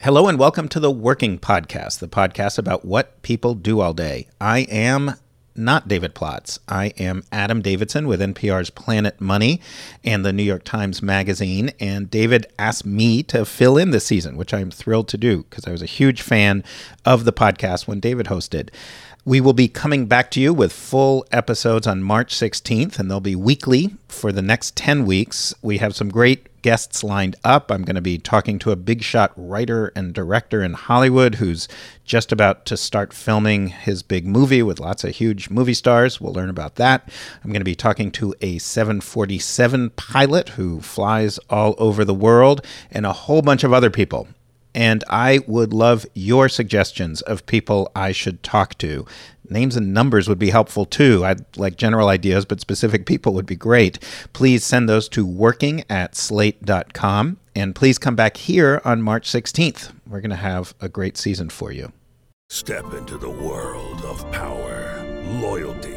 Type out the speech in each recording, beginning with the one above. Hello and welcome to The Working Podcast, the podcast about what people do all day. I am not David Plotz. I am Adam Davidson with NPR's Planet Money and the New York Times Magazine. And David asked me to fill in this season, which I'm thrilled to do because I was a huge fan of the podcast when David hosted. We will be coming back to you with full episodes on March 16th, and they'll be weekly for the next 10 weeks. We have some great guests lined up. I'm going to be talking to a big shot writer and director in Hollywood who's just about to start filming his big movie with lots of huge movie stars. We'll learn about that. I'm going to be talking to a 747 pilot who flies all over the world and a whole bunch of other people. And I would love your suggestions of people I should talk to. Names and numbers would be helpful too. I'd like general ideas, but specific people would be great. Please send those to working@slate.com. And please come back here on March 16th. We're going to have a great season for you. Step into the world of power, loyalty,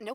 No